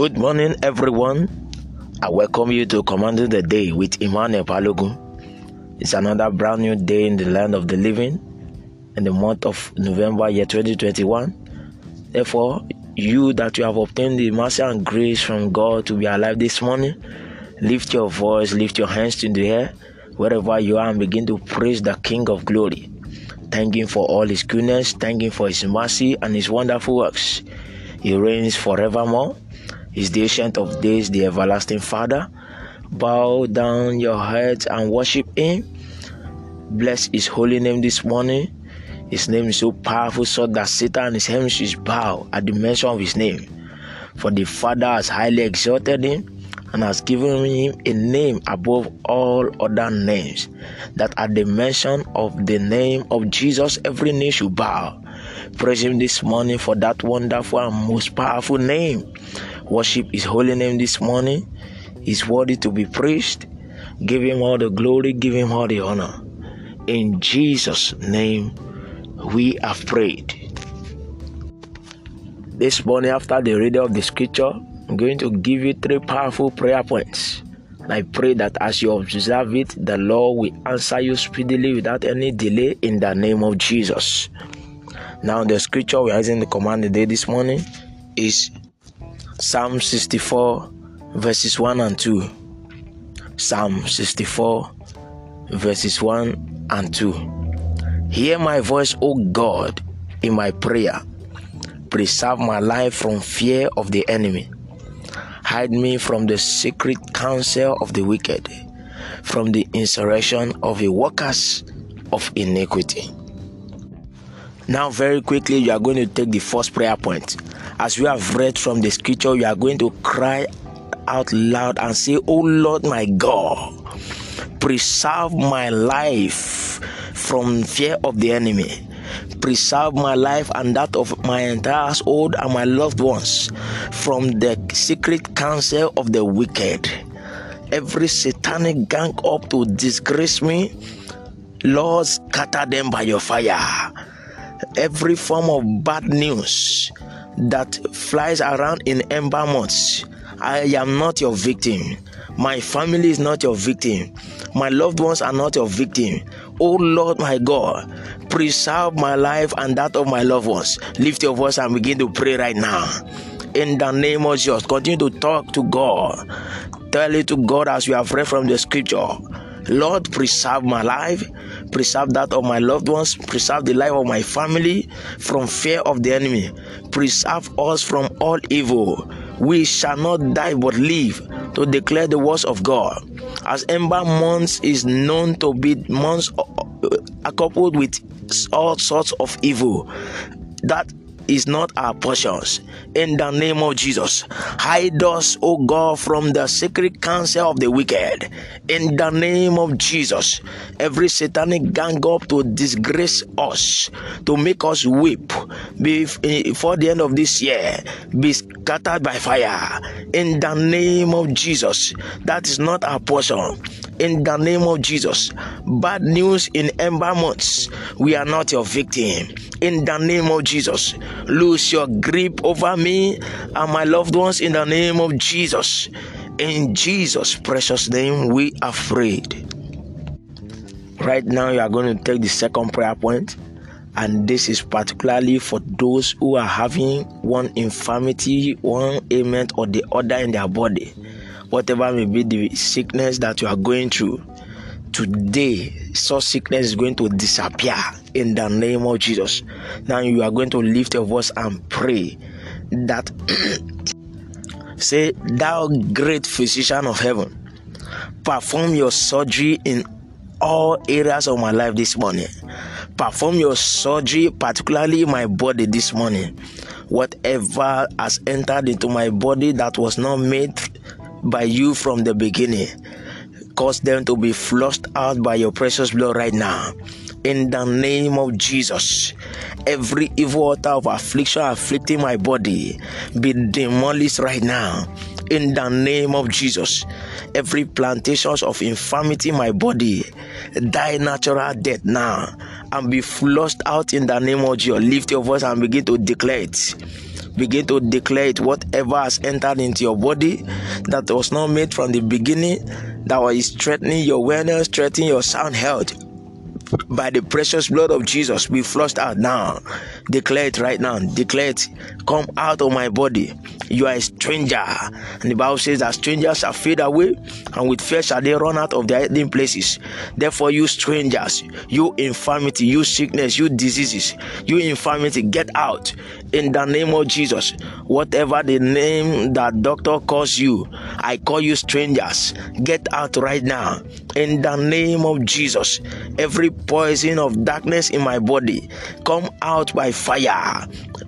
Good morning, everyone. I welcome you to Commanding the Day with Imani Balogun. It's another brand new day in the land of the living in the month of November, year 2021. Therefore, you that you have obtained the mercy and grace from God to be alive this morning, lift your voice, lift your hands to the air, wherever you are, and begin to praise the King of Glory. Thank Him for all His goodness, thank Him for His mercy and His wonderful works. He reigns forevermore. He's the Ancient of Days, the Everlasting Father. Bow down your heads and worship Him. Bless His holy name this morning. His name is so powerful, so that Satan and his enemies bow at the mention of His name. For the Father has highly exalted Him and has given Him a name above all other names, that at the mention of the name of Jesus, every knee should bow. Praise Him this morning for that wonderful and most powerful name. Worship His holy name this morning. He's worthy to be praised. Give Him all the glory, give Him all the honor. In Jesus' name, we have prayed. This morning, after the reading of the scripture, I'm going to give you three powerful prayer points. And I pray that as you observe it, the Lord will answer you speedily without any delay in the name of Jesus. Now, the scripture we are using to command the day this morning is Psalm 64, verses 1 and 2. Psalm 64, verses 1 and 2. Hear my voice, O God, in my prayer. Preserve my life from fear of the enemy. Hide me from the secret counsel of the wicked, from the insurrection of the workers of iniquity. Now, very quickly, you are going to take the first prayer point. As we have read from the scripture, you are going to cry out loud and say, "Oh Lord, my God, preserve my life from fear of the enemy. Preserve my life and that of my entire household and my loved ones from the secret counsel of the wicked. Every satanic gang up to disgrace me, Lord, scatter them by your fire. Every form of bad news that flies around in ember months, I am not your victim. My family is not your victim. My loved ones are not your victim. Oh Lord, my God, preserve my life and that of my loved ones." Lift your voice and begin to pray right now. In the name of Jesus, continue to talk to God. Tell it to God as you have read from the scripture. Lord, preserve my life, preserve that of my loved ones, preserve the life of my family from fear of the enemy. Preserve us from all evil. We shall not die but live to declare the words of God. As ember months is known to be months coupled with all sorts of evil, that is not our portions. In the name of Jesus, hide us, O God, from the secret counsel of the wicked. In the name of Jesus, every satanic gang up to disgrace us, to make us weep before the end of this year, be scattered by fire. In the name of Jesus, that is not our portion. In the name of Jesus, bad news in ember months, we are not your victim. In the name of Jesus, lose your grip over me and my loved ones in the name of Jesus. In Jesus' precious name, we are prayed. Right now, you are going to take the second prayer point, and this is particularly for those who are having one infirmity, one ailment or the other in their body. Whatever may be the sickness that you are going through, today, such sickness is going to disappear in the name of Jesus. Now you are going to lift your voice and pray that, say, "Thou great physician of heaven, perform your surgery in all areas of my life this morning. Perform your surgery, particularly in my body this morning. Whatever has entered into my body that was not made by you from the beginning, cause them to be flushed out by your precious blood right now. In the name of Jesus, every evil altar of affliction afflicting my body be demolished right now. In the name of Jesus, every plantations of infirmity in my body die natural death now and be flushed out in the name of Jesus." Lift your voice and begin to declare it. Begin to declare it, whatever has entered into your body that was not made from the beginning, that is threatening your wellness, threatening your sound health. By the precious blood of Jesus, be flushed out now. Declare it right now. Declare it. Come out of my body. You are a stranger. And the Bible says that strangers are fade away, and with fear shall they run out of their hiding places. Therefore, you strangers, you infirmity, you sickness, you diseases, you infirmity, get out in the name of Jesus. Whatever the name that doctor calls you, I call you strangers. Get out right now in the name of Jesus. Every poison of darkness in my body, come out by fire.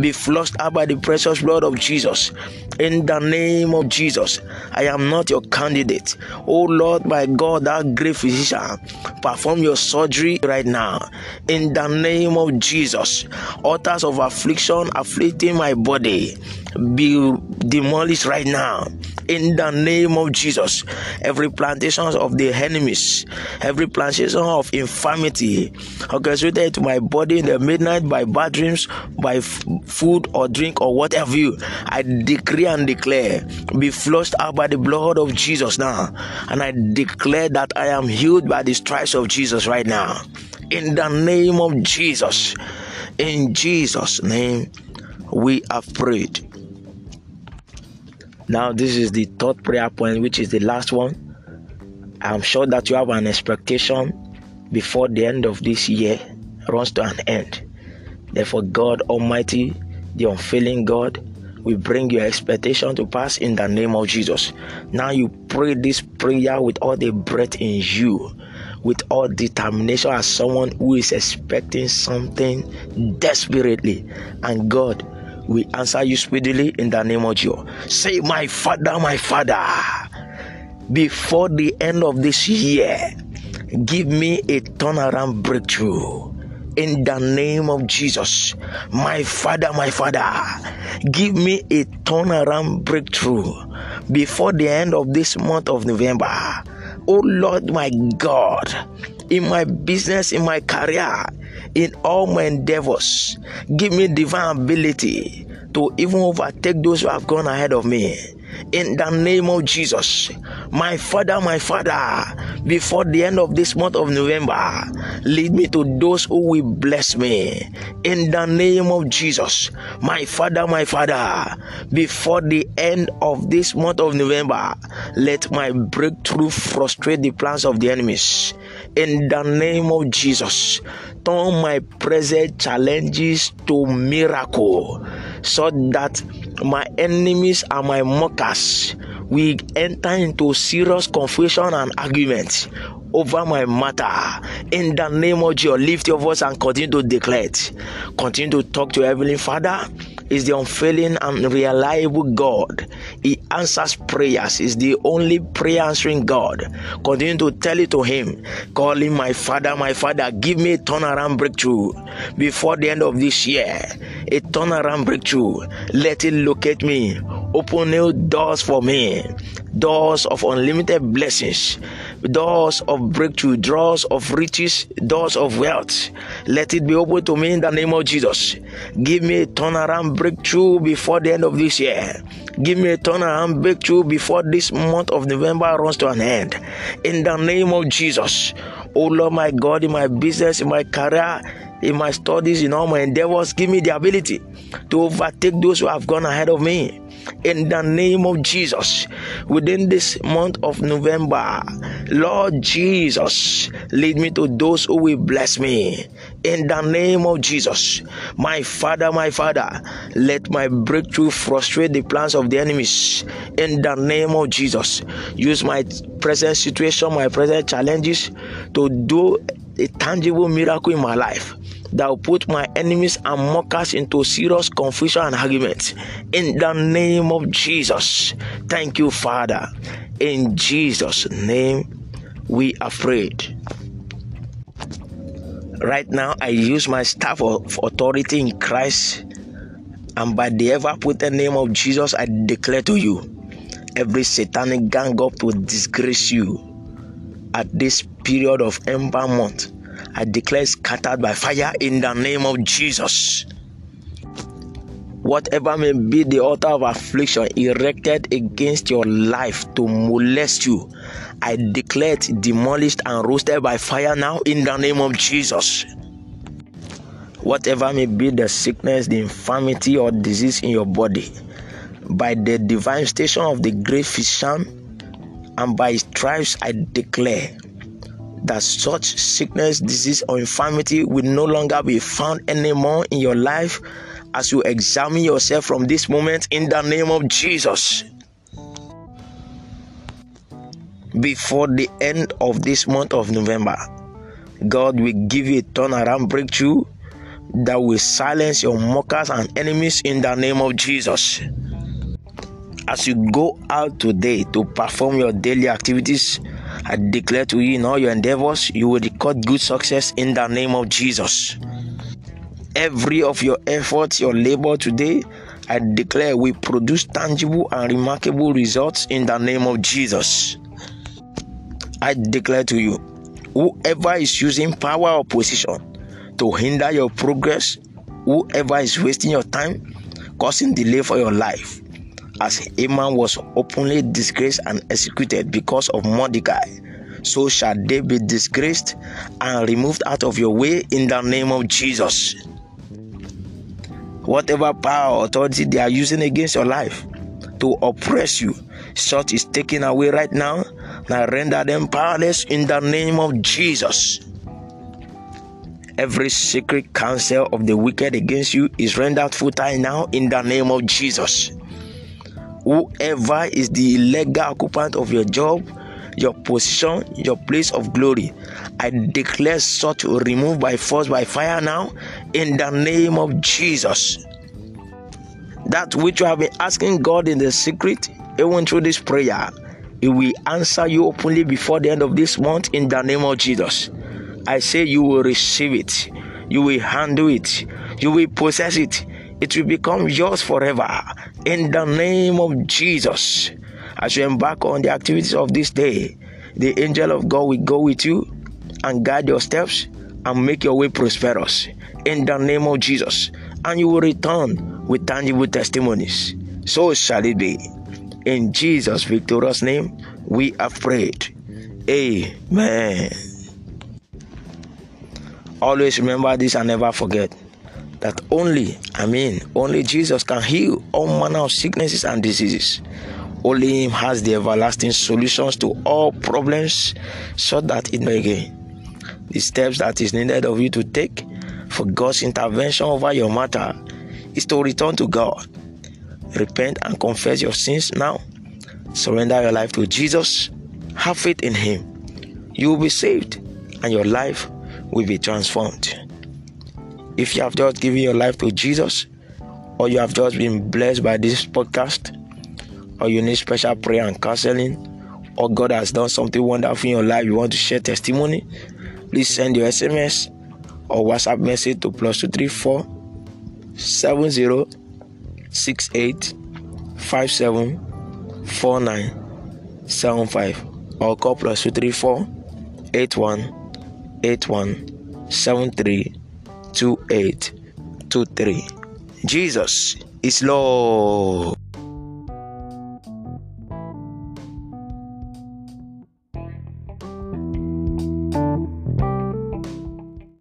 Be flushed out by the precious blood of Jesus. In the name of Jesus, I am not your candidate. Oh Lord, my God, that great physician, perform your surgery right now. In the name of Jesus, altars of affliction afflicting my body, be demolished right now. In the name of Jesus, every plantation of the enemies, every plantation of infirmity, orchestrated to my body in the midnight by bad dreams, by food or drink or whatever, I decree and declare, be flushed out by the blood of Jesus now. And I declare that I am healed by the stripes of Jesus right now. In the name of Jesus, in Jesus' name, we have prayed. Now this is the third prayer point, which is the last one. I'm sure that you have an expectation before the end of this year runs to an end. Therefore, God Almighty, the unfailing God, will bring your expectation to pass in the name of Jesus. Now you pray this prayer with all the breath in you, with all determination, as someone who is expecting something desperately, and God we answer you speedily in the name of Jesus. Say, my Father, my Father, before the end of this year, give me a turnaround breakthrough in the name of Jesus. My Father, give me a turnaround breakthrough before the end of this month of November. Oh Lord, my God, in my business, in my career, in all my endeavors, give me divine ability to even overtake those who have gone ahead of me. In the name of Jesus, my Father, before the end of this month of November, lead me to those who will bless me. In the name of Jesus, my Father, before the end of this month of November, let my breakthrough frustrate the plans of the enemies. In the name of Jesus, turn my present challenges to miracle, so that my enemies and my mockers will enter into serious confusion and argument over my matter. In the name of Jesus, lift your voice and continue to declare it. Continue to talk to your Heavenly Father. Is the unfailing and reliable God. He answers prayers. He's the only prayer answering God. Continue to tell it to him. Call him, my Father, give me a turnaround breakthrough before the end of this year. A turnaround breakthrough. Let it locate me. Open new doors for me. Doors of unlimited blessings. Doors of breakthrough. Doors of riches. Doors of wealth. Let it be open to me in the name of Jesus. Give me a turnaround breakthrough before the end of this year. Give me a turnaround breakthrough before this month of November runs to an end. In the name of Jesus. Oh Lord my God, in my business, in my career, in my studies, in all my endeavors, give me the ability to overtake those who have gone ahead of me. In the name of Jesus, within this month of November, Lord Jesus, lead me to those who will bless me. In the name of Jesus, my Father, let my breakthrough frustrate the plans of the enemies. In the name of Jesus, use my present situation, my present challenges to do a tangible miracle in my life that will put my enemies and mockers into serious confusion and argument. In the name of Jesus, thank you, Father. In Jesus' name, we are prayed. Right now, I use my staff of authority in Christ, and by the ever-potent name of Jesus, I declare to you, every satanic gang up to disgrace you at this period of Ember month, I declare scattered by fire in the name of Jesus. whatever may be the altar of affliction erected against your life to molest you, I declare it demolished and roasted by fire now in the name of Jesus. Whatever may be the sickness, the infirmity or disease in your body, by the divine station of the great physician and by his stripes, I declare that such sickness, disease, or infirmity will no longer be found anymore in your life as you examine yourself from this moment in the name of Jesus. Before the end of this month of November, God will give you a turnaround breakthrough that will silence your mockers and enemies in the name of Jesus. As you go out today to perform your daily activities, I declare to you in all your endeavors, you will record good success in the name of Jesus. Every of your efforts, your labor today, I declare will produce tangible and remarkable results in the name of Jesus. I declare to you, whoever is using power or position to hinder your progress, whoever is wasting your time, causing delay for your life, as Haman was openly disgraced and executed because of Mordecai, so shall they be disgraced and removed out of your way in the name of Jesus. Whatever power or authority they are using against your life to oppress you, such is taken away right now, and I render them powerless in the name of Jesus. Every secret counsel of the wicked against you is rendered futile now in the name of Jesus. Whoever is the illegal occupant of your job, your position, your place of glory, I declare such removed by force, by fire now, in the name of Jesus. That which you have been asking God in the secret, even through this prayer, He will answer you openly before the end of this month in the name of Jesus. I say you will receive it, you will handle it, you will possess it. It will become yours forever in the name of Jesus. As you embark on the activities of this day, the angel of God will go with you and guide your steps and make your way prosperous in the name of Jesus. And you will return with tangible testimonies. So shall it be. In Jesus' victorious name, we have prayed. Amen. Always remember this and never forget that only Jesus can heal all manner of sicknesses and diseases. Only Him has the everlasting solutions to all problems, so that it may gain the steps that is needed of you to take for God's intervention over your matter is to return to God, repent and confess your sins now, surrender your life to Jesus, have faith in Him. You will be saved and your life will be transformed. If you have just given your life to Jesus, or you have just been blessed by this podcast, or you need special prayer and counseling, or God has done something wonderful in your life, you want to share testimony, please send your SMS or WhatsApp message to +234 7068 574975 or call +234 8181 732823. Jesus is Lord.